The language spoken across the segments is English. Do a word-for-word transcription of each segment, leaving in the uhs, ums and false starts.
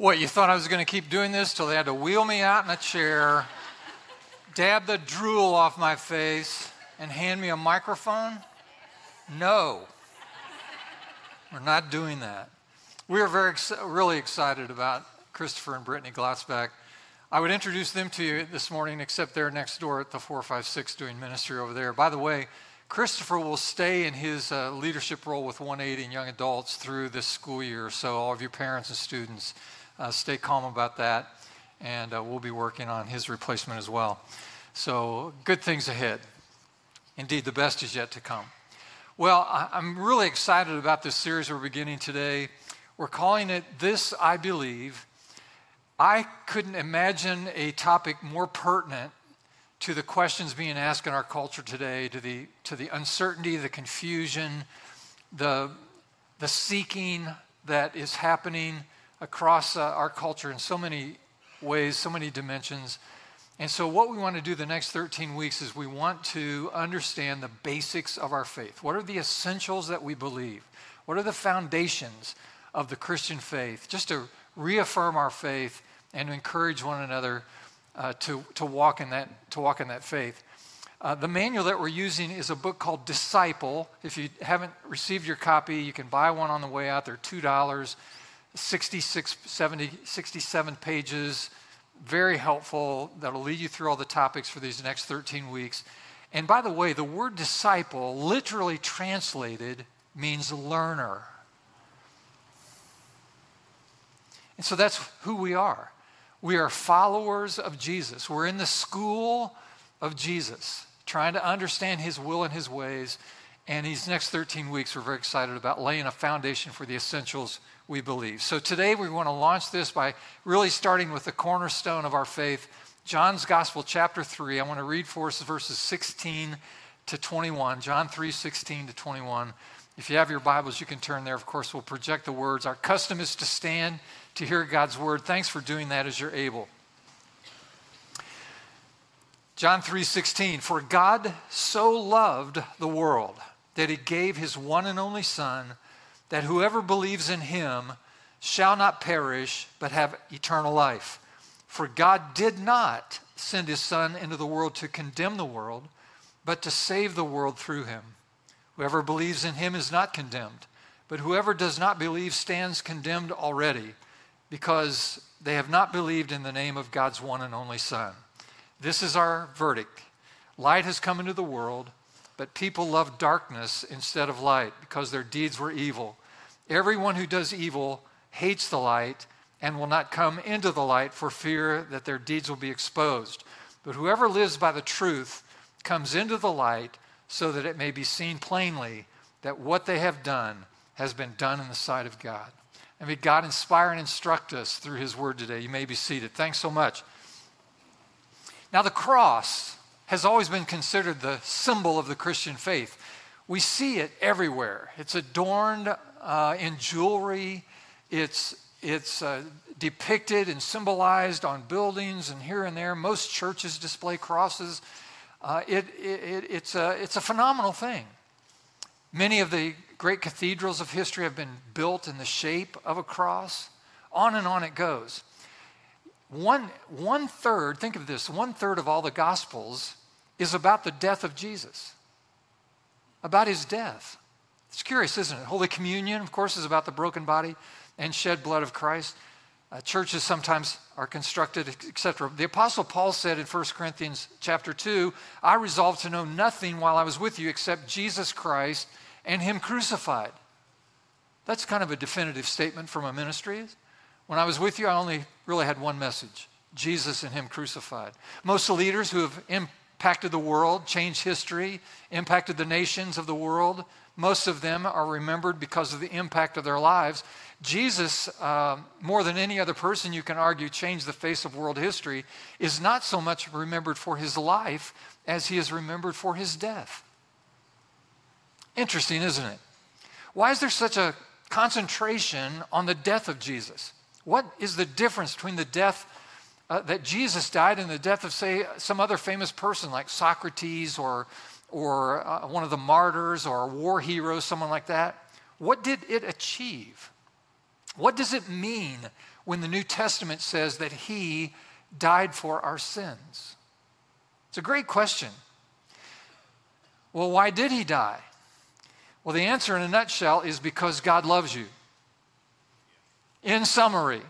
What, you thought I was going to keep doing this till they had to wheel me out in a chair, dab the drool off my face, and hand me a microphone? No. We're not doing that. We are very, really excited about Christopher and Brittany Glatzbach. I would introduce them to you this morning, except they're next door at the four five six doing ministry over there. By the way, Christopher will stay in his uh, leadership role with one eighty and young adults through this school year. So all of your parents and students, uh, stay calm about that. And uh, we'll be working on his replacement as well. So good things ahead. Indeed, the best is yet to come. Well, I- I'm really excited about this series we're beginning today. We're calling it This I Believe. I couldn't imagine a topic more pertinent to the questions being asked in our culture today, to the to the uncertainty, the confusion, the the seeking that is happening across uh, our culture in so many ways, so many dimensions. And so what we want to do the next thirteen weeks is we want to understand the basics of our faith. What are the essentials that we believe? What are the foundations of the Christian faith? Just to reaffirm our faith and encourage one another Uh, to to walk in that to walk in that faith. Uh, the manual that we're using is a book called Disciple. If you haven't received your copy, you can buy one on the way out. They're two dollars, sixty-six, seventy, sixty-seven pages, very helpful. That'll lead you through all the topics for these next thirteen weeks. And by the way, the word disciple, literally translated, means learner. And so that's who we are. We are followers of Jesus. We're in the school of Jesus, trying to understand his will and his ways. And these next thirteen weeks, we're very excited about laying a foundation for the essentials we believe. So today, we want to launch this by really starting with the cornerstone of our faith, John's Gospel, chapter three. I want to read for us verses sixteen to twenty-one, John three, sixteen to twenty-one. If you have your Bibles, you can turn there. Of course, we'll project the words. Our custom is to stand to hear God's word. Thanks for doing that as you're able. John three sixteen, for God so loved the world that he gave his one and only Son, that whoever believes in him shall not perish but have eternal life. For God did not send his Son into the world to condemn the world, but to save the world through him. Whoever believes in him is not condemned, but whoever does not believe stands condemned already, because they have not believed in the name of God's one and only Son. This is our verdict. Light has come into the world, but people love darkness instead of light, because their deeds were evil. Everyone who does evil hates the light and will not come into the light for fear that their deeds will be exposed. But whoever lives by the truth comes into the light, so that it may be seen plainly that what they have done has been done in the sight of God. I mean, God inspire and instruct us through his word today. You may be seated. Thanks so much. Now, the cross has always been considered the symbol of the Christian faith. We see it everywhere. It's adorned uh, in jewelry. It's, it's uh, depicted and symbolized on buildings and here and there. Most churches display crosses. Uh, it, it, it's, a, it's a phenomenal thing. Many of the great cathedrals of history have been built in the shape of a cross. On and on it goes. One, one third, think of this, one third of all the Gospels is about the death of Jesus, about his death. It's curious, isn't it? Holy Communion, of course, is about the broken body and shed blood of Christ. Uh, churches sometimes are constructed, et cetera. The Apostle Paul said in First Corinthians chapter two, I resolved to know nothing while I was with you except Jesus Christ and him crucified. That's kind of a definitive statement from a ministry. When I was with you, I only really had one message, Jesus and him crucified. Most leaders who have impacted the world, changed history, impacted the nations of the world, most of them are remembered because of the impact of their lives. Jesus, uh, more than any other person you can argue changed the face of world history, is not so much remembered for his life as he is remembered for his death. Interesting, isn't it? Why is there such a concentration on the death of Jesus? What is the difference between the death uh, that Jesus died and the death of, say, some other famous person like Socrates or or uh, one of the martyrs or a war hero, someone like that? What did it achieve? What does it mean when the New Testament says that he died for our sins? It's a great question. Well, why did he die? Well, the answer in a nutshell is because God loves you. In summary,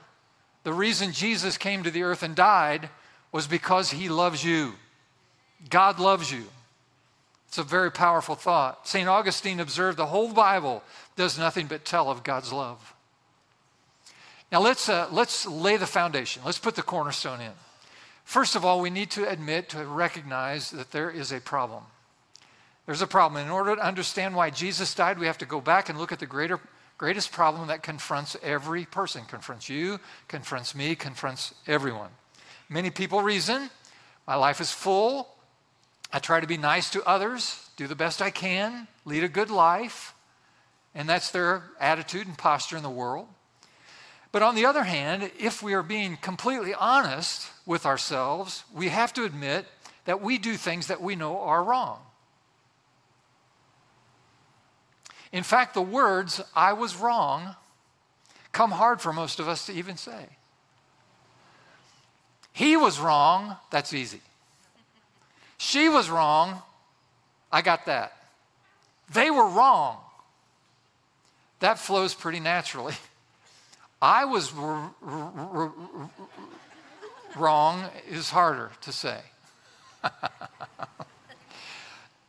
the reason Jesus came to the earth and died was because he loves you. God loves you. It's a very powerful thought. Saint Augustine observed the whole Bible does nothing but tell of God's love. Now let's, uh, let's lay the foundation. Let's put the cornerstone in. First of all, we need to admit, to recognize that there is a problem. There's a problem. In order to understand why Jesus died, we have to go back and look at the greater, greatest problem that confronts every person, confronts you, confronts me, confronts everyone. Many people reason, my life is full, I try to be nice to others, do the best I can, lead a good life, and that's their attitude and posture in the world. But on the other hand, if we are being completely honest with ourselves, we have to admit that we do things that we know are wrong. In fact, the words, "I was wrong," come hard for most of us to even say. He was wrong, that's easy. She was wrong, I got that. They were wrong, that flows pretty naturally. I was r- r- r- r- wrong is harder to say.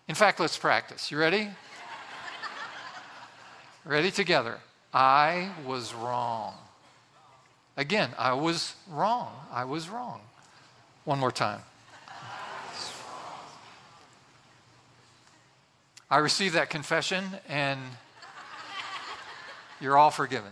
In fact, let's practice. You ready? Ready together. I was wrong. Again, I was wrong. I was wrong. One more time. I received that confession, and you're all forgiven.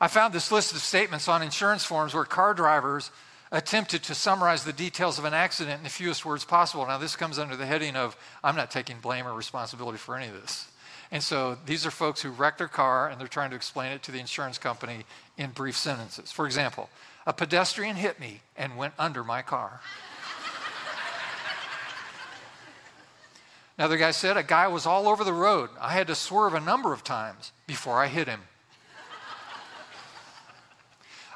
I found this list of statements on insurance forms where car drivers attempted to summarize the details of an accident in the fewest words possible. Now, this comes under the heading of, I'm not taking blame or responsibility for any of this. And so these are folks who wrecked their car, and they're trying to explain it to the insurance company in brief sentences. For example, a pedestrian hit me and went under my car. Another guy said, a guy was all over the road. I had to swerve a number of times before I hit him.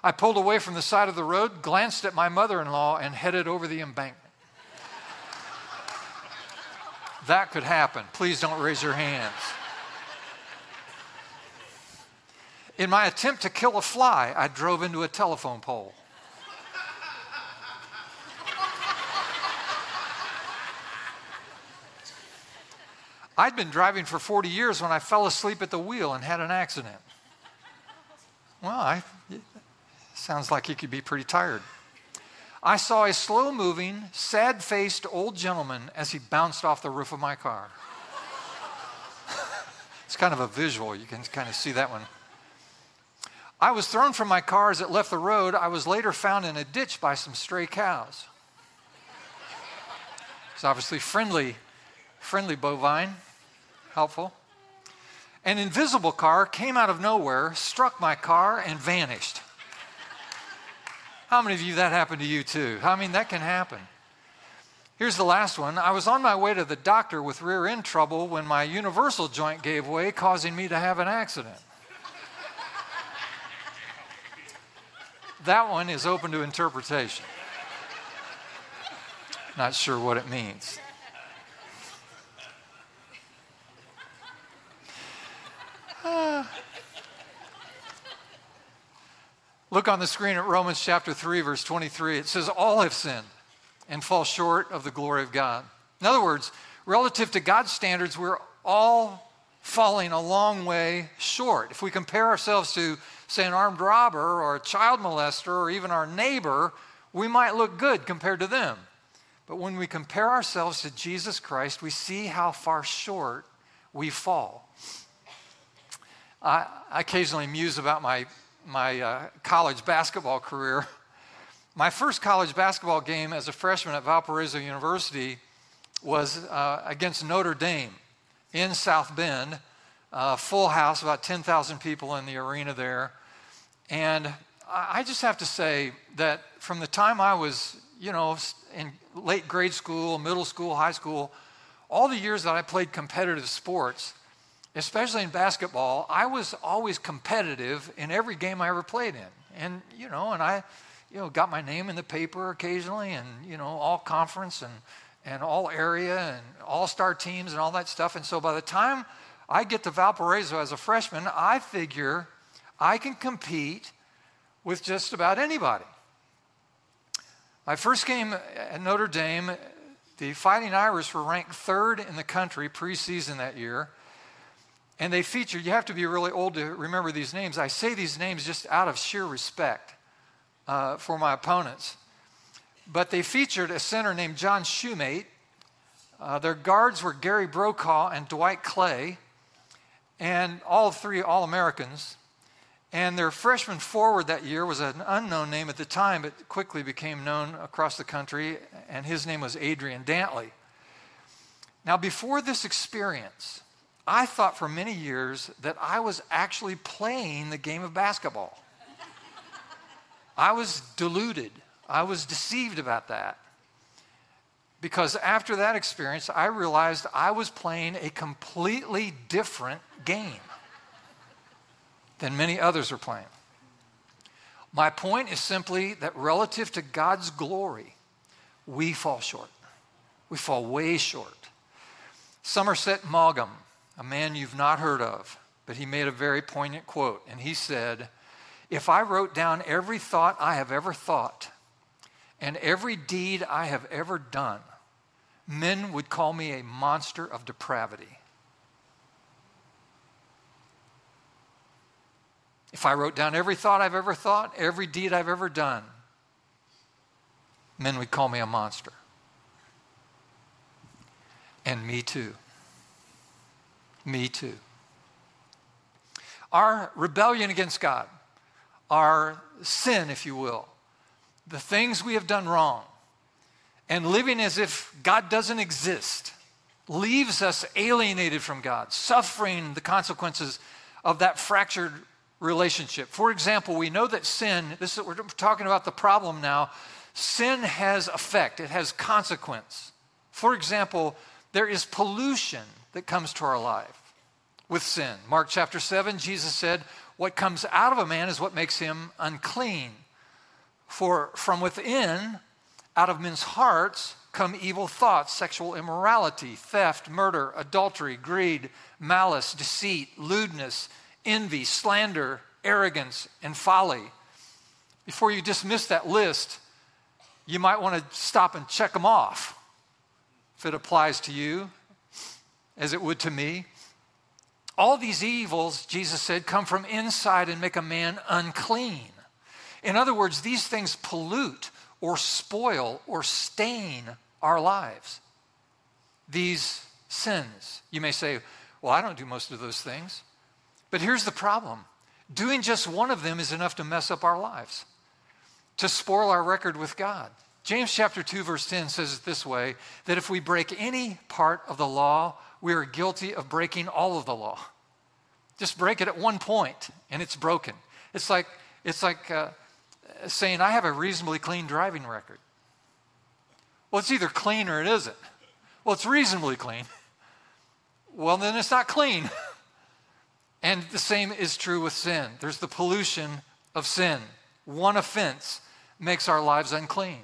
I pulled away from the side of the road, glanced at my mother-in-law, and headed over the embankment. That could happen. Please don't raise your hands. In my attempt to kill a fly, I drove into a telephone pole. I'd been driving for forty years when I fell asleep at the wheel and had an accident. Well, I... sounds like he could be pretty tired. I saw a slow-moving, sad-faced old gentleman as he bounced off the roof of my car. It's kind of a visual. You can kind of see that one. I was thrown from my car as it left the road. I was later found in a ditch by some stray cows. It's obviously friendly, friendly bovine, helpful. An invisible car came out of nowhere, struck my car, and vanished. How many of you, that happened to you too? I mean, that can happen. Here's the last one. I was on my way to the doctor with rear end trouble when my universal joint gave way, causing me to have an accident. That one is open to interpretation. Not sure what it means. Uh, Look on the screen at Romans chapter three, verse twenty-three. It says, all have sinned and fall short of the glory of God. In other words, relative to God's standards, we're all falling a long way short. If we compare ourselves to, say, an armed robber or a child molester or even our neighbor, we might look good compared to them. But when we compare ourselves to Jesus Christ, we see how far short we fall. I occasionally muse about my... my uh, college basketball career. My first college basketball game as a freshman at Valparaiso University was uh, against Notre Dame in South Bend, uh, full house, about ten thousand people in the arena there. And I just have to say that from the time I was, you know, in late grade school, middle school, high school, all the years that I played competitive sports, especially in basketball, I was always competitive in every game I ever played in. And, you know, and I, you know, got my name in the paper occasionally, and, you know, all conference and, and all area and all-star teams and all that stuff. And so by the time I get to Valparaiso as a freshman, I figure I can compete with just about anybody. My first game at Notre Dame, the Fighting Irish were ranked third in the country preseason that year. And they featured, you have to be really old to remember these names. I say these names just out of sheer respect uh, for my opponents. But they featured a center named John Shumate. Uh, their guards were Gary Brokaw and Dwight Clay, and all three All-Americans. And their freshman forward that year was an unknown name at the time, but quickly became known across the country, and his name was Adrian Dantley. Now, before this experience, I thought for many years that I was actually playing the game of basketball. I was deluded. I was deceived about that. Because after that experience, I realized I was playing a completely different game than many others are playing. My point is simply that relative to God's glory, we fall short. We fall way short. Somerset Maugham, a man you've not heard of, but he made a very poignant quote, and he said, "If I wrote down every thought I have ever thought and every deed I have ever done, men would call me a monster of depravity. If I wrote down every thought I've ever thought, every deed I've ever done, men would call me a monster." And me too. Me too. Our rebellion against God, our sin, if you will, the things we have done wrong, and living as if God doesn't exist, leaves us alienated from God, suffering the consequences of that fractured relationship. For example, we know that sin, this is, we're talking about the problem now, sin has effect, it has consequence. For example, there is pollution that comes to our life with sin. Mark chapter seven, Jesus said, "What comes out of a man is what makes him unclean. For from within, out of men's hearts, come evil thoughts, sexual immorality, theft, murder, adultery, greed, malice, deceit, lewdness, envy, slander, arrogance, and folly." Before you dismiss that list, you might want to stop and check them off if it applies to you as it would to me. All these evils, Jesus said, come from inside and make a man unclean. In other words, these things pollute or spoil or stain our lives. These sins. You may say, "Well, I don't do most of those things." But here's the problem. Doing just one of them is enough to mess up our lives, to spoil our record with God. James chapter two, verse ten says it this way, that if we break any part of the law, we are guilty of breaking all of the law. Just break it at one point, and it's broken. It's like it's like uh, saying, "I have a reasonably clean driving record." Well, it's either clean or it isn't. Well, it's reasonably clean. Well, then it's not clean. And the same is true with sin. There's the pollution of sin. One offense makes our lives unclean.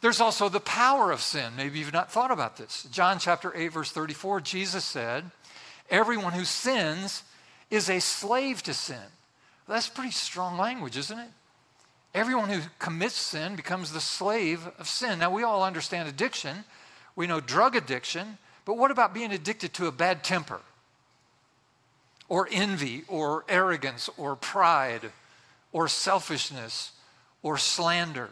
There's also the power of sin. Maybe you've not thought about this. John chapter eight, verse thirty-four, Jesus said, "Everyone who sins is a slave to sin." Well, that's pretty strong language, isn't it? Everyone who commits sin becomes the slave of sin. Now, we all understand addiction. We know drug addiction. But what about being addicted to a bad temper or envy or arrogance or pride or selfishness or slander?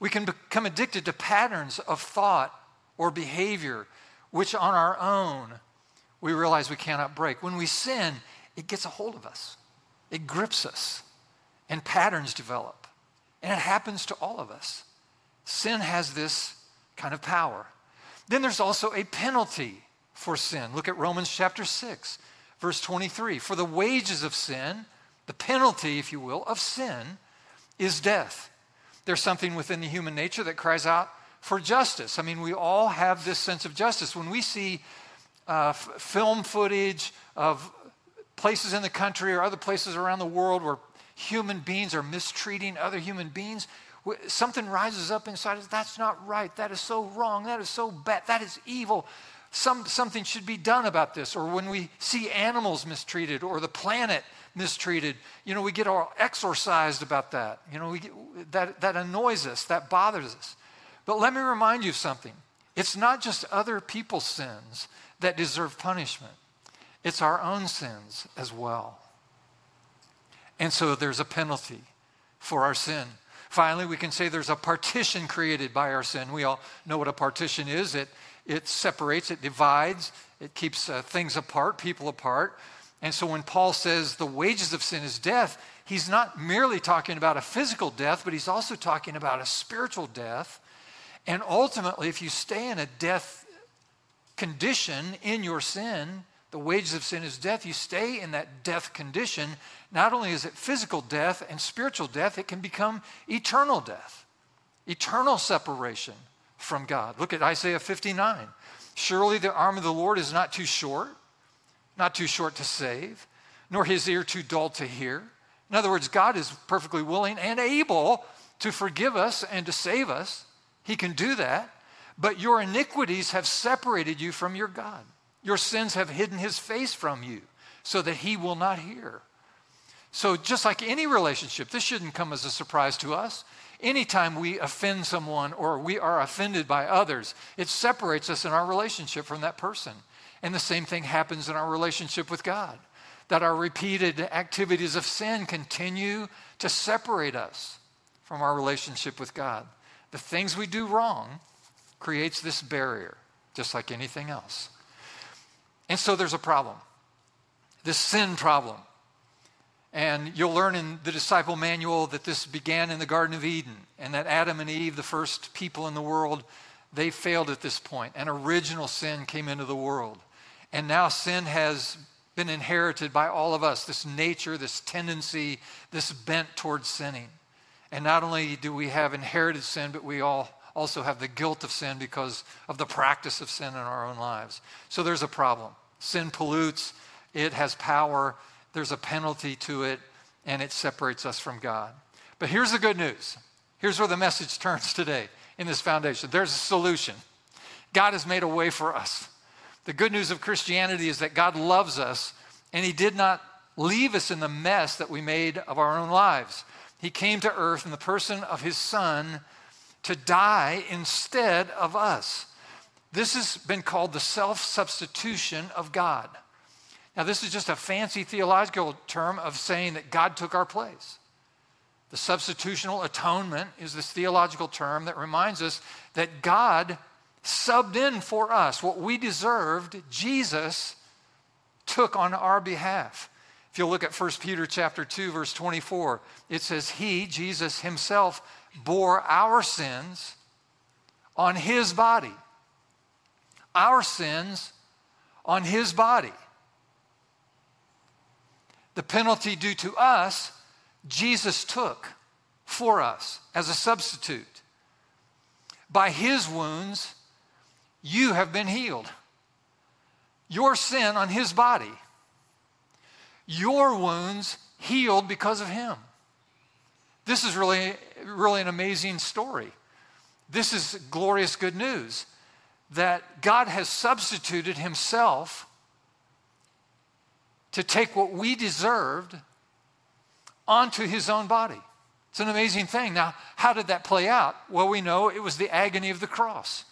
We can become addicted to patterns of thought or behavior, which on our own, we realize we cannot break. When we sin, it gets a hold of us. It grips us, and patterns develop. And it happens to all of us. Sin has this kind of power. Then there's also a penalty for sin. Look at Romans chapter six, verse twenty-three. "For the wages of sin," the penalty, if you will, of sin, "is death." There's something within the human nature that cries out for justice. I mean, we all have this sense of justice. When we see uh, f- film footage of places in the country or other places around the world where human beings are mistreating other human beings, something rises up inside us. That's not right. That is so wrong. That is so bad. That is evil. Some, something should be done about this. Or when we see animals mistreated or the planet mistreated, you know, we get all exorcised about that. You know, we get, that, that annoys us. That bothers us. But let me remind you of something. It's not just other people's sins that deserve punishment. It's our own sins as well. And so there's a penalty for our sin. Finally, we can say there's a partition created by our sin. We all know what a partition is. It it separates, it divides, it keeps uh, things apart, people apart. And so when Paul says the wages of sin is death, he's not merely talking about a physical death, but he's also talking about a spiritual death. And ultimately, if you stay in a death condition in your sin, the wages of sin is death. You stay in that death condition. Not only is it physical death and spiritual death, it can become eternal death, eternal separation from God. Look at Isaiah fifty-nine. Surely the arm of the Lord is not too short, not too short to save, nor his ear too dull to hear. In other words, God is perfectly willing and able to forgive us and to save us. He can do that. But your iniquities have separated you from your God. Your sins have hidden his face from you so that he will not hear. So just like any relationship, this shouldn't come as a surprise to us. Anytime we offend someone or we are offended by others, it separates us in our relationship from that person. And the same thing happens in our relationship with God, that our repeated activities of sin continue to separate us from our relationship with God. The things we do wrong creates this barrier, just like anything else. And so there's a problem, this sin problem. And you'll learn in the Disciple Manual that this began in the Garden of Eden, and that Adam and Eve, the first people in the world, they failed at this point. And original sin came into the world. And now sin has been inherited by all of us, this nature, this tendency, this bent towards sinning. And not only do we have inherited sin, but we all also have the guilt of sin because of the practice of sin in our own lives. So there's a problem. Sin pollutes, it has power, there's a penalty to it, and it separates us from God. But here's the good news. Here's where the message turns today in this foundation. There's a solution. God has made a way for us. The good news of Christianity is that God loves us, and he did not leave us in the mess that we made of our own lives. He came to earth in the person of his son to die instead of us. This has been called the self-substitution of God. Now, this is just a fancy theological term of saying that God took our place. The substitutional atonement is this theological term that reminds us that God subbed in for us. What we deserved, Jesus took on our behalf. If you'll look at First Peter chapter two, verse twenty-four, it says, he, Jesus himself, bore our sins on his body. Our sins on his body. The penalty due to us, Jesus took for us as a substitute. By his wounds, you have been healed. Your sin on his body. Your wounds healed because of him. This is really, really an amazing story. This is glorious good news that God has substituted himself to take what we deserved onto his own body. It's an amazing thing. Now, how did that play out? Well, we know it was the agony of the cross.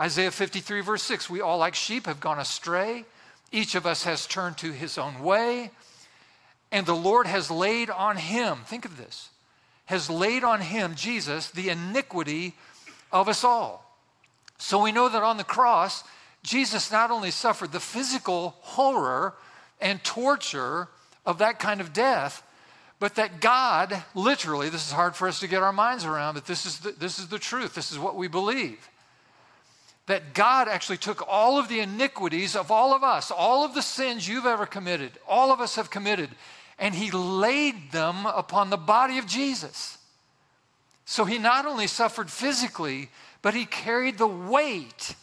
Isaiah fifty-three, verse six, we all like sheep have gone astray. Each of us has turned to his own way, and the Lord has laid on him, think of this, has laid on him, Jesus, the iniquity of us all. So we know that on the cross, Jesus not only suffered the physical horror and torture of that kind of death, but that God, literally, this is hard for us to get our minds around, but this is the, this is the truth, this is what we believe, that God actually took all of the iniquities of all of us, all of the sins you've ever committed, all of us have committed, and he laid them upon the body of Jesus. So he not only suffered physically, but he carried the weight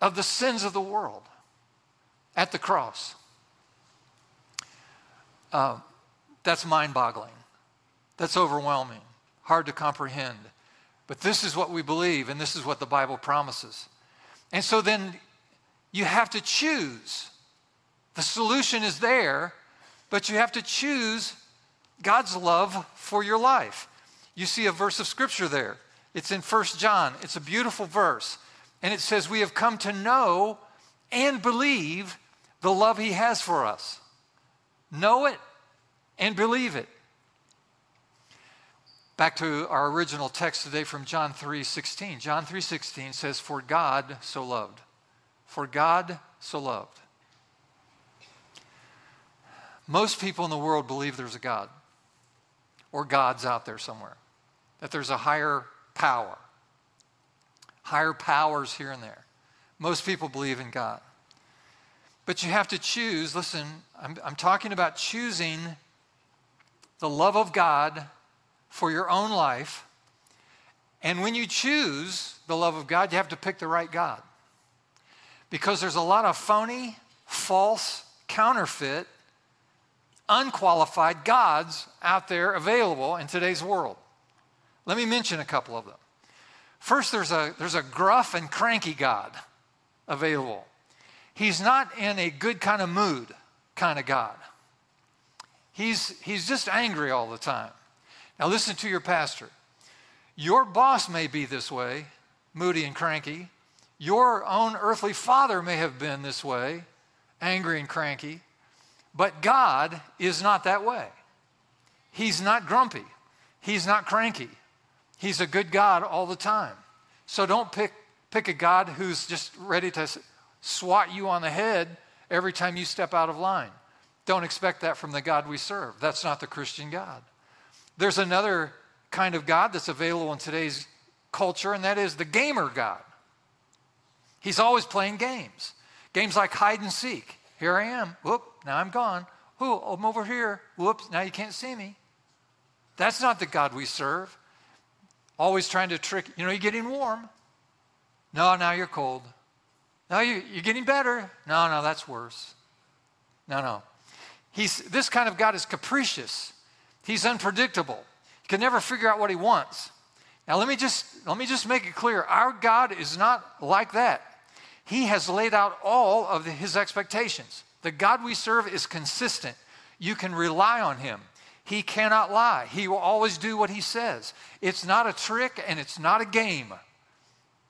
of the sins of the world at the cross. Uh, that's mind-boggling. That's overwhelming, hard to comprehend. But this is what we believe, and this is what the Bible promises. And so then you have to choose. The solution is there, but you have to choose God's love for your life. You see a verse of Scripture there. It's in First John. It's a beautiful verse. And it says, we have come to know and believe the love he has for us. Know it and believe it. Back to our original text today from John three sixteen. John three sixteen says, for God so loved. For God so loved. Most people in the world believe there's a God or gods out there somewhere, that there's a higher power, higher powers here and there. Most people believe in God. But you have to choose. Listen, I'm, I'm talking about choosing the love of God for your own life. And when you choose the love of God, you have to pick the right God, because there's a lot of phony, false, counterfeit, unqualified gods out there available in today's world. Let me mention a couple of them. First, there's a, there's a gruff and cranky God available. He's not in a good kind of mood kind of God. He's, he's just angry all the time. Now listen to your pastor. Your boss may be this way, moody and cranky. Your own earthly father may have been this way, angry and cranky. But God is not that way. He's not grumpy. He's not cranky. He's a good God all the time. So don't pick, pick a God who's just ready to swat you on the head every time you step out of line. Don't expect that from the God we serve. That's not the Christian God. There's another kind of God that's available in today's culture, and that is the gamer God. He's always playing games. Games like hide and seek. Here I am. Whoop, now I'm gone. Oh, I'm over here. Whoops, now you can't see me. That's not the God we serve. Always trying to trick, you know, you're getting warm. No, now you're cold. No, you, you're getting better. No, no, that's worse. No, no. He's, this kind of God is capricious. He's unpredictable. He can never figure out what he wants. Now, let me just, let me just make it clear. Our God is not like that. He has laid out all of the, his expectations. The God we serve is consistent. You can rely on him. He cannot lie. He will always do what he says. It's not a trick and it's not a game.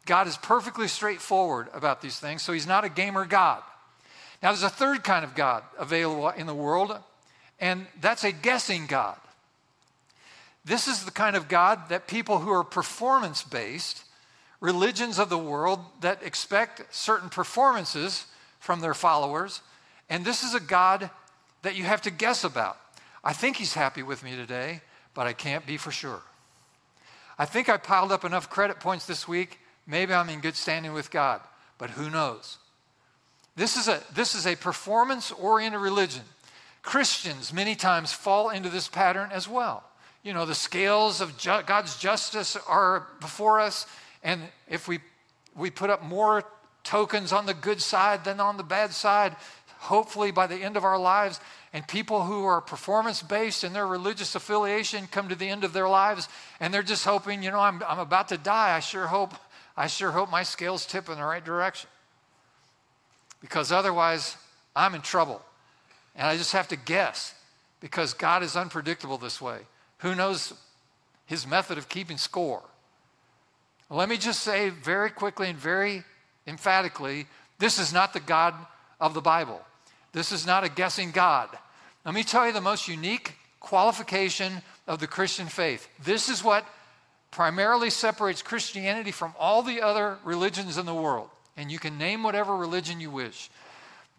God is perfectly straightforward about these things, so he's not a gamer God. Now, there's a third kind of God available in the world, and that's a guessing God. This is the kind of God that people who are performance-based, religions of the world that expect certain performances from their followers, and this is a God that you have to guess about. I think he's happy with me today, but I can't be for sure. I think I piled up enough credit points this week. Maybe I'm in good standing with God, but who knows? This is a, this is a performance-oriented religion. Christians many times fall into this pattern as well. You know, the scales of ju- God's justice are before us, and if we, we put up more tokens on the good side than on the bad side, hopefully by the end of our lives, and people who are performance-based in their religious affiliation come to the end of their lives, and they're just hoping, you know, I'm, I'm about to die. I sure hope, I sure hope my scales tip in the right direction, because otherwise I'm in trouble, and I just have to guess, because God is unpredictable this way. Who knows his method of keeping score? Let me just say very quickly and very emphatically, this is not the God of the Bible. This is not a guessing God. Let me tell you the most unique qualification of the Christian faith. This is what primarily separates Christianity from all the other religions in the world. And you can name whatever religion you wish.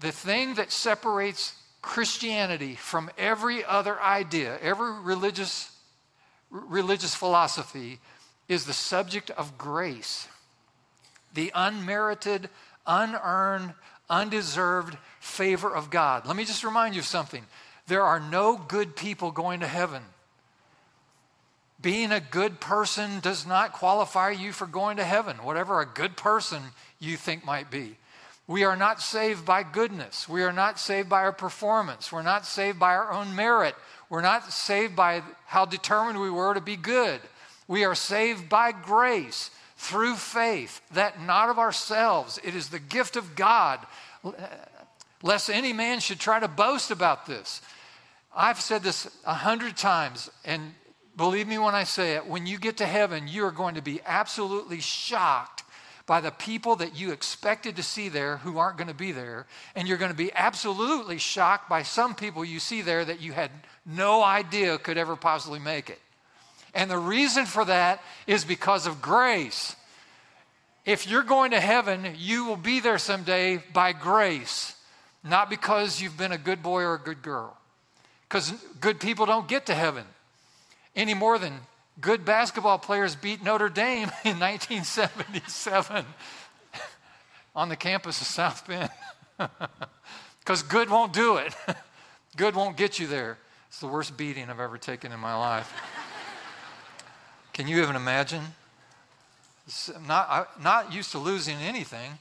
The thing that separates Christianity from every other idea, every religious, religious philosophy, is the subject of grace. The unmerited, unearned, undeserved favor of God. Let me just remind you of something. There are no good people going to heaven. Being a good person does not qualify you for going to heaven, whatever a good person you think might be. We are not saved by goodness. We are not saved by our performance. We're not saved by our own merit. We're not saved by how determined we were to be good. We are saved by grace through faith, that not of ourselves. It is the gift of God, lest any man should try to boast about this. I've said this a hundred times, and believe me when I say it, when you get to heaven, you are going to be absolutely shocked by the people that you expected to see there who aren't going to be there. And you're going to be absolutely shocked by some people you see there that you had no idea could ever possibly make it. And the reason for that is because of grace. If you're going to heaven, you will be there someday by grace, not because you've been a good boy or a good girl. Because good people don't get to heaven any more than good basketball players beat Notre Dame in nineteen seventy-seven on the campus of South Bend. Because good won't do it. Good won't get you there. It's the worst beating I've ever taken in my life. Can you even imagine? I'm not, I'm not used to losing anything.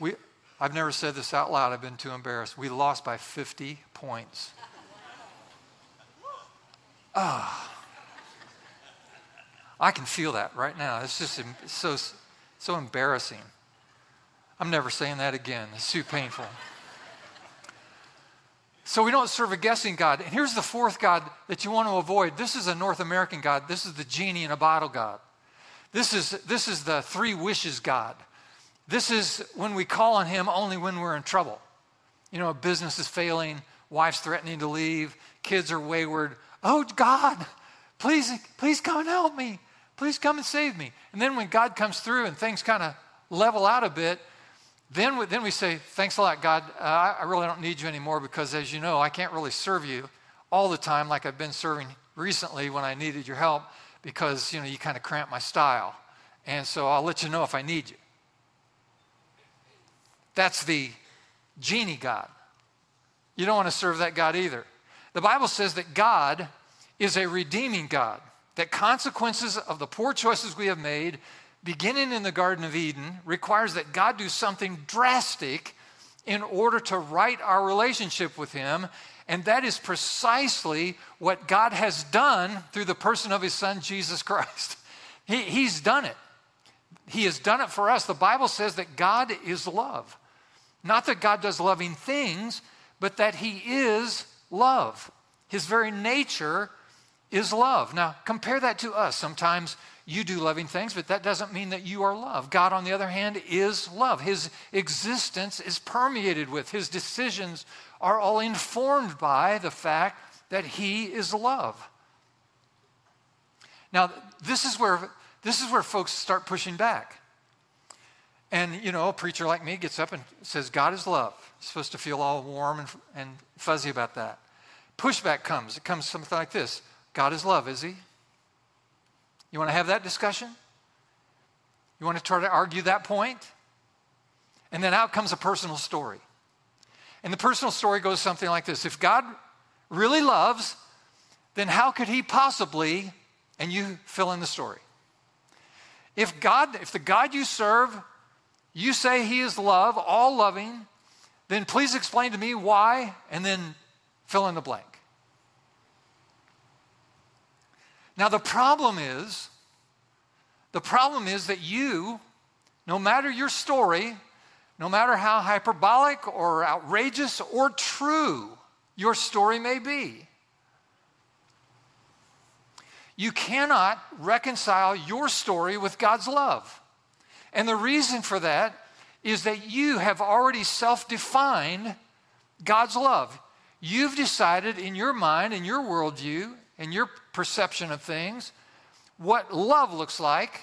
We, I've never said this out loud. I've been too embarrassed. We lost by fifty points. Ah. Oh. I can feel that right now. It's just so so embarrassing. I'm never saying that again. It's too painful. So we don't serve a guessing God. And here's the fourth God that you want to avoid. This is a North American God. This is the genie in a bottle God. This is, this is the three wishes God. This is when we call on him only when we're in trouble. You know, a business is failing, wife's threatening to leave, kids are wayward. Oh, God, please, please come and help me. Please come and save me. And then when God comes through and things kind of level out a bit, then we, then we say, thanks a lot, God. Uh, I really don't need you anymore because, as you know, I can't really serve you all the time like I've been serving recently when I needed your help because, you know, you kind of cramped my style. And so I'll let you know if I need you. That's the genie God. You don't want to serve that God either. The Bible says that God is a redeeming God, that consequences of the poor choices we have made, beginning in the Garden of Eden, requires that God do something drastic in order to right our relationship with him. And that is precisely what God has done through the person of his son, Jesus Christ. He, he's done it. He has done it for us. The Bible says that God is love. Not that God does loving things, but that he is love. His very nature is love. Now, compare that to us. Sometimes you do loving things, but that doesn't mean that you are love. God, on the other hand, is love. His existence is permeated with. His decisions are all informed by the fact that he is love. Now, this is where this is where folks start pushing back. And, you know, a preacher like me gets up and says, God is love. You're supposed to feel all warm and, and fuzzy about that. Pushback comes. It comes something like this. God is love, is he? You want to have that discussion? You want to try to argue that point? And then out comes a personal story. And the personal story goes something like this. If God really loves, then how could he possibly, and you fill in the story. If God, if the God you serve, you say he is love, all loving, then please explain to me why, and then fill in the blank. Now the problem is, the problem is that you, no matter your story, no matter how hyperbolic or outrageous or true your story may be, you cannot reconcile your story with God's love. And the reason for that is that you have already self-defined God's love. You've decided in your mind, in your worldview, in your perception of things, what love looks like.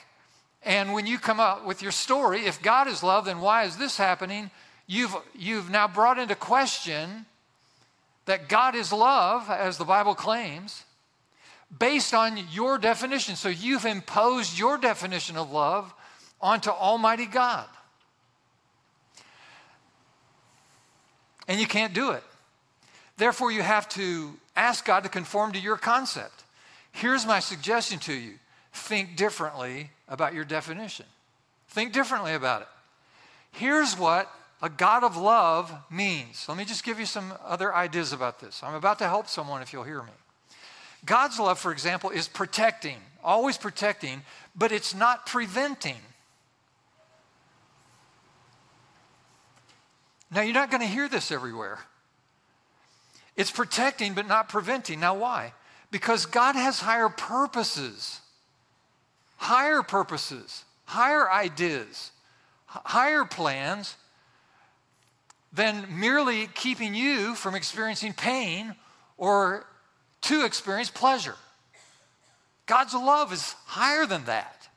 And when you come up with your story, if God is love, then why is this happening? You've, you've now brought into question that God is love, as the Bible claims, based on your definition. So you've imposed your definition of love onto Almighty God. And you can't do it. Therefore, you have to ask God to conform to your concept. Here's my suggestion to you. Think differently about your definition. Think differently about it. Here's what a God of love means. Let me just give you some other ideas about this. I'm about to help someone if you'll hear me. God's love, for example, is protecting, always protecting, but it's not preventing. Now, you're not going to hear this everywhere. It's protecting but not preventing. Now, why? Because God has higher purposes, higher purposes, higher ideas, higher plans than merely keeping you from experiencing pain or to experience pleasure. God's love is higher than that.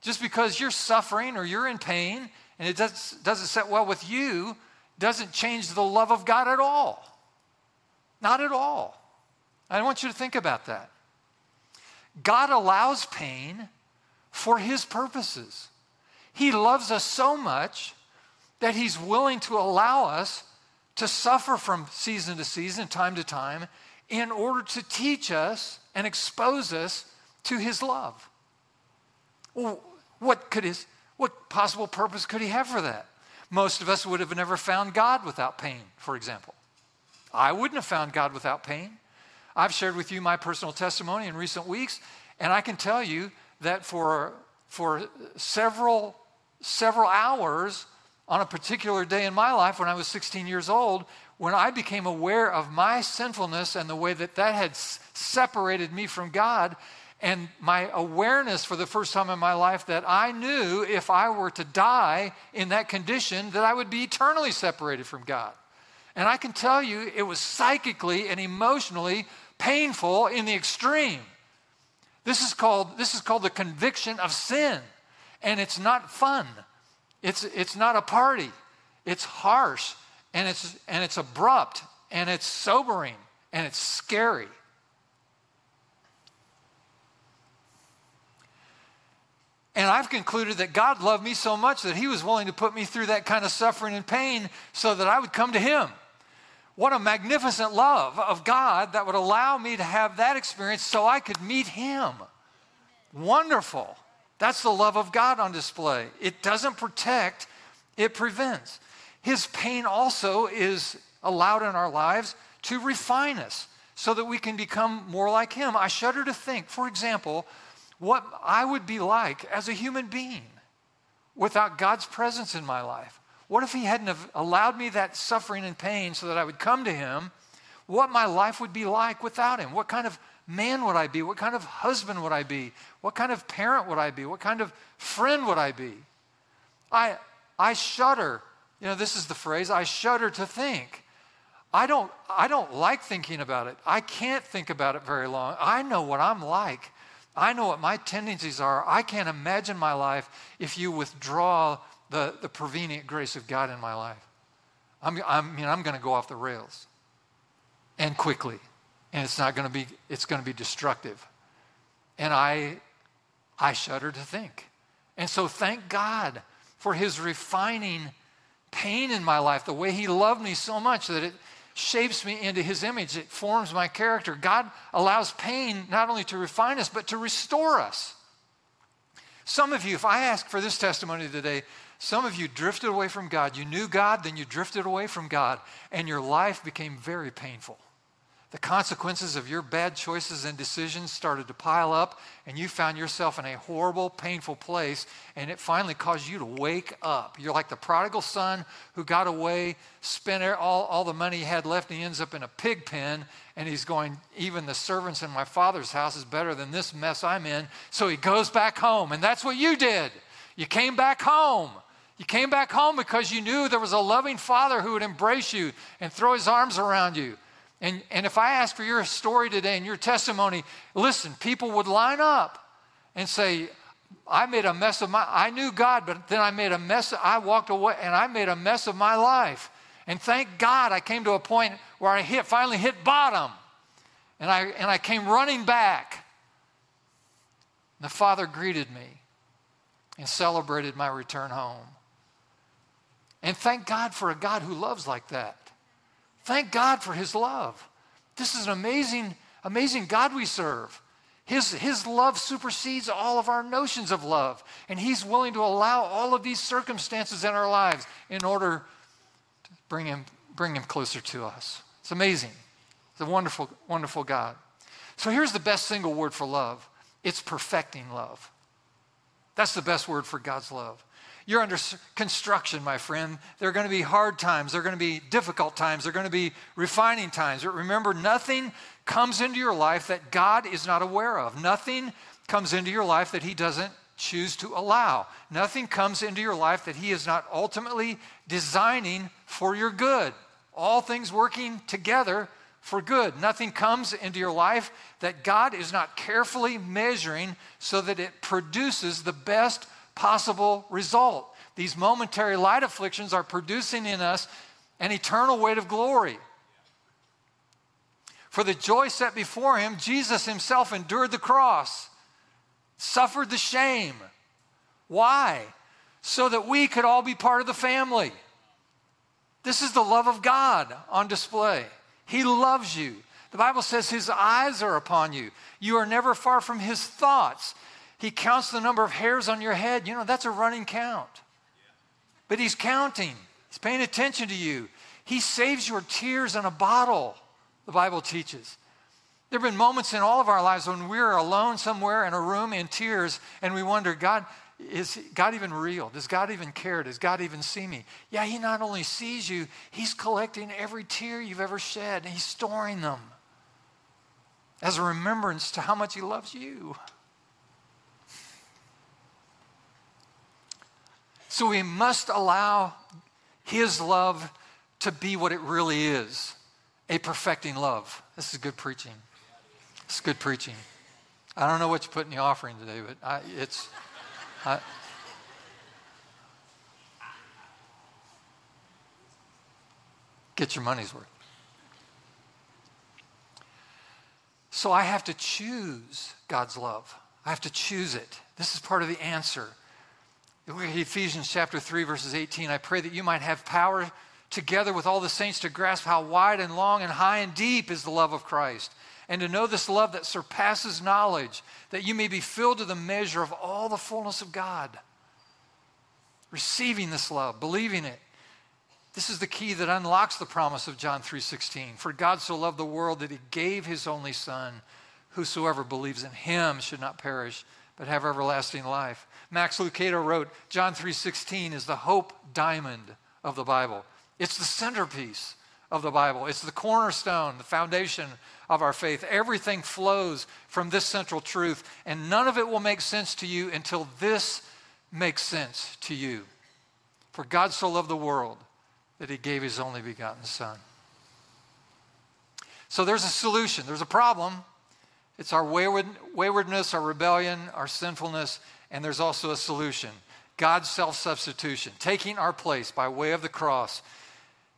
Just because you're suffering or you're in pain and it does, doesn't set well with you doesn't change the love of God at all. Not at all. I want you to think about that. God allows pain for his purposes. He loves us so much that he's willing to allow us to suffer from season to season, time to time, in order to teach us and expose us to his love. Well, what could his, what possible purpose could he have for that? Most of us would have never found God without pain, for example. I wouldn't have found God without pain. I've shared with you my personal testimony in recent weeks, and I can tell you that for, for several, several hours on a particular day in my life when I was sixteen years old, when I became aware of my sinfulness and the way that that had s- separated me from God, and my awareness for the first time in my life that I knew if I were to die in that condition that I would be eternally separated from God. And I can tell you it was psychically and emotionally painful in the extreme. This is called, this is called the conviction of sin, and it's not fun. It's it's not a party. It's harsh, and it's and it's abrupt, and it's sobering, and it's scary. And I've concluded that God loved me so much that he was willing to put me through that kind of suffering and pain so that I would come to him. What a magnificent love of God that would allow me to have that experience so I could meet him. Wonderful. That's the love of God on display. It doesn't protect, it prevents. His pain also is allowed in our lives to refine us so that we can become more like him. I shudder to think, for example, what I would be like as a human being without God's presence in my life. What if he hadn't have allowed me that suffering and pain so that I would come to him? What my life would be like without him? What kind of man would I be? What kind of husband would I be? What kind of parent would I be? What kind of friend would I be? I I shudder. You know, this is the phrase, I shudder to think. I don't I don't like thinking about it. I can't think about it very long. I know what I'm like. I know what my tendencies are. I can't imagine my life if you withdraw the, the prevenient grace of God in my life. I'm I mean I'm gonna go off the rails. And quickly. And it's not going to be, it's going to be destructive. And I, I shudder to think. And so thank God for his refining pain in my life, the way he loved me so much that it shapes me into his image. It forms my character. God allows pain not only to refine us, but to restore us. Some of you, if I ask for this testimony today, some of you drifted away from God. You knew God, then you drifted away from God, and your life became very painful. The consequences of your bad choices and decisions started to pile up, and you found yourself in a horrible, painful place, and it finally caused you to wake up. You're like the prodigal son who got away, spent all, all the money he had left, and he ends up in a pig pen, and he's going, even the servants in my father's house is better than this mess I'm in, so he goes back home, and that's what you did. You came back home. You came back home because you knew there was a loving father who would embrace you and throw his arms around you. And, and if I ask for your story today and your testimony, listen, people would line up and say, I made a mess of my, I knew God, but then I made a mess, I walked away and I made a mess of my life. And thank God I came to a point where I hit, finally hit bottom and I, and I came running back. And the Father greeted me and celebrated my return home. And thank God for a God who loves like that. Thank God for his love. This is an amazing, amazing God we serve. His, his love supersedes all of our notions of love. And he's willing to allow all of these circumstances in our lives in order to bring him, bring him closer to us. It's amazing. It's a wonderful, wonderful God. So here's the best single word for love. It's perfecting love. That's the best word for God's love. You're under construction, my friend. There are going to be hard times. There are going to be difficult times. There are going to be refining times. But remember, nothing comes into your life that God is not aware of. Nothing comes into your life that he doesn't choose to allow. Nothing comes into your life that he is not ultimately designing for your good. All things working together for good. Nothing comes into your life that God is not carefully measuring so that it produces the best possible result. These momentary light afflictions are producing in us an eternal weight of glory. For the joy set before him, Jesus himself endured the cross, suffered the shame. Why? So that we could all be part of the family. This is the love of God on display. He loves you. The Bible says his eyes are upon you. You are never far from his thoughts. He counts the number of hairs on your head. You know, that's a running count. But he's counting. He's paying attention to you. He saves your tears in a bottle, the Bible teaches. There have been moments in all of our lives when we're alone somewhere in a room in tears, and we wonder, God, is God even real? Does God even care? Does God even see me? Yeah, he not only sees you, he's collecting every tear you've ever shed, and he's storing them as a remembrance to how much he loves you. So we must allow his love to be what it really is, a perfecting love. This is good preaching. This is good preaching. I don't know what you put in the offering today, but I, it's... I, get your money's worth. So I have to choose God's love. I have to choose it. This is part of the answer. Ephesians chapter three, verses eighteen, I pray that you might have power together with all the saints to grasp how wide and long and high and deep is the love of Christ, and to know this love that surpasses knowledge, that you may be filled to the measure of all the fullness of God. Receiving this love, believing it. This is the key that unlocks the promise of John three sixteen. For God so loved the world that he gave his only son. Whosoever believes in him should not perish, but have everlasting life. Max Lucado wrote, John three sixteen is the hope diamond of the Bible. It's the centerpiece of the Bible. It's the cornerstone, the foundation of our faith. Everything flows from this central truth, and none of it will make sense to you until this makes sense to you. For God so loved the world that he gave his only begotten son. So there's a solution. There's a problem. It's our wayward, waywardness, our rebellion, our sinfulness, and there's also a solution. God's self-substitution, taking our place by way of the cross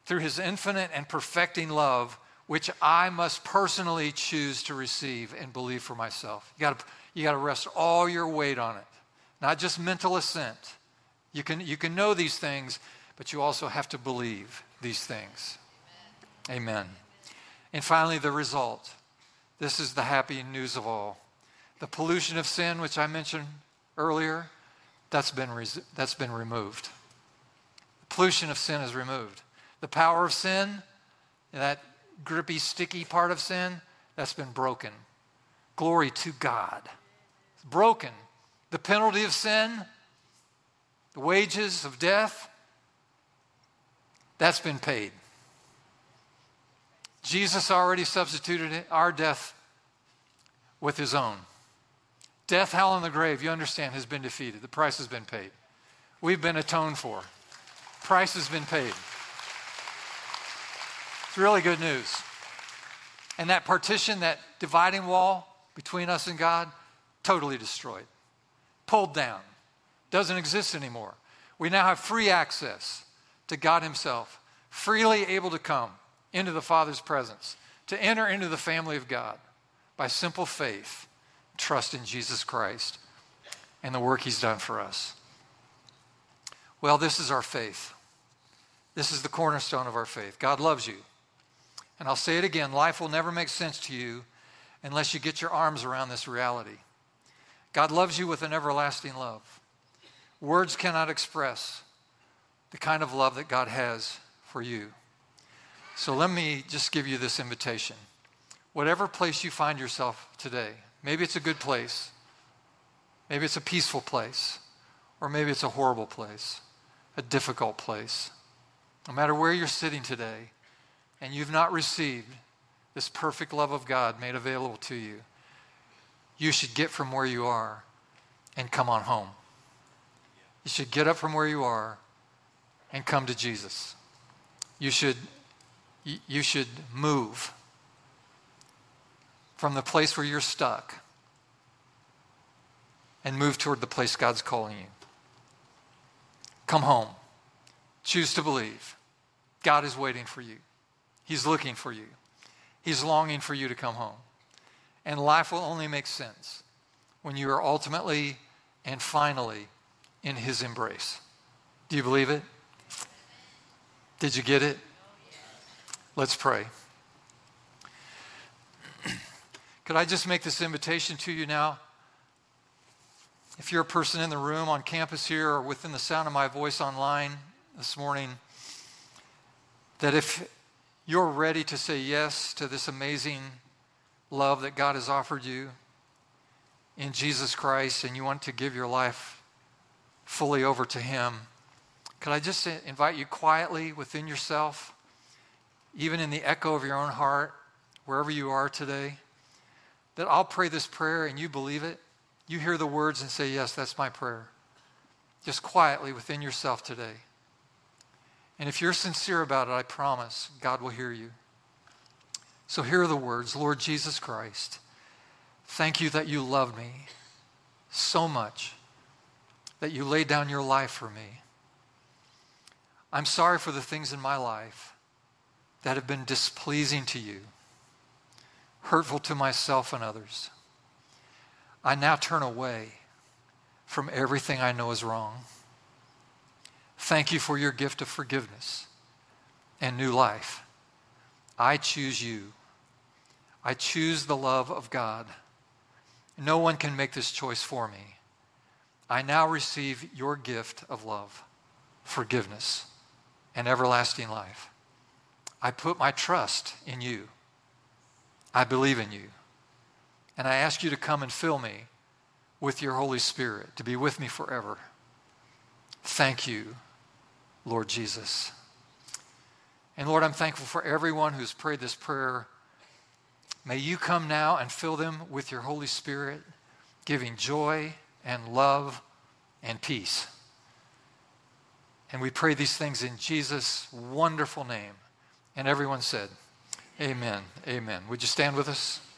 through his infinite and perfecting love, which I must personally choose to receive and believe for myself. You gotta, you gotta rest all your weight on it, not just mental assent. You can, you can know these things, but you also have to believe these things. Amen. Amen. And finally, the result. This is the happy news of all. The pollution of sin, which I mentioned earlier, that's been, res- that's been removed. The pollution of sin is removed. The power of sin, that grippy, sticky part of sin, that's been broken. Glory to God. It's broken. The penalty of sin, the wages of death, that's been paid. Jesus already substituted our death with his own. Death, hell, and the grave, you understand, has been defeated. The price has been paid. We've been atoned for. Price has been paid. It's really good news. And that partition, that dividing wall between us and God, totally destroyed, pulled down, doesn't exist anymore. We now have free access to God himself, freely able to come into the Father's presence, to enter into the family of God by simple faith, trust in Jesus Christ and the work he's done for us. Well, this is our faith. This is the cornerstone of our faith. God loves you. And I'll say it again, life will never make sense to you unless you get your arms around this reality. God loves you with an everlasting love. Words cannot express the kind of love that God has for you. So let me just give you this invitation. Whatever place you find yourself today, maybe it's a good place, maybe it's a peaceful place, or maybe it's a horrible place, a difficult place. No matter where you're sitting today, and you've not received this perfect love of God made available to you, you should get from where you are and come on home. You should get up from where you are and come to Jesus. You should, you should move from the place where you're stuck and move toward the place God's calling you. Come home. Choose to believe. God is waiting for you. He's looking for you. He's longing for you to come home. And life will only make sense when you are ultimately and finally in his embrace. Do you believe it? Did you get it? Let's pray. Could I just make this invitation to you now? If you're a person in the room, on campus here, or within the sound of my voice online this morning, that if you're ready to say yes to this amazing love that God has offered you in Jesus Christ, and you want to give your life fully over to him, could I just invite you quietly within yourself, even in the echo of your own heart, wherever you are today, that I'll pray this prayer and you believe it. You hear the words and say, yes, that's my prayer. Just quietly within yourself today. And if you're sincere about it, I promise God will hear you. So here are the words. Lord Jesus Christ, thank you that you love me so much that you laid down your life for me. I'm sorry for the things in my life that have been displeasing to you, hurtful to myself and others. I now turn away from everything I know is wrong. Thank you for your gift of forgiveness and new life. I choose you. I choose the love of God. No one can make this choice for me. I now receive your gift of love, forgiveness, and everlasting life. I put my trust in you. I believe in you. And I ask you to come and fill me with your Holy Spirit, to be with me forever. Thank you, Lord Jesus. And Lord, I'm thankful for everyone who's prayed this prayer. May you come now and fill them with your Holy Spirit, giving joy and love and peace. And we pray these things in Jesus' wonderful name. And everyone said, amen, amen. Would you stand with us?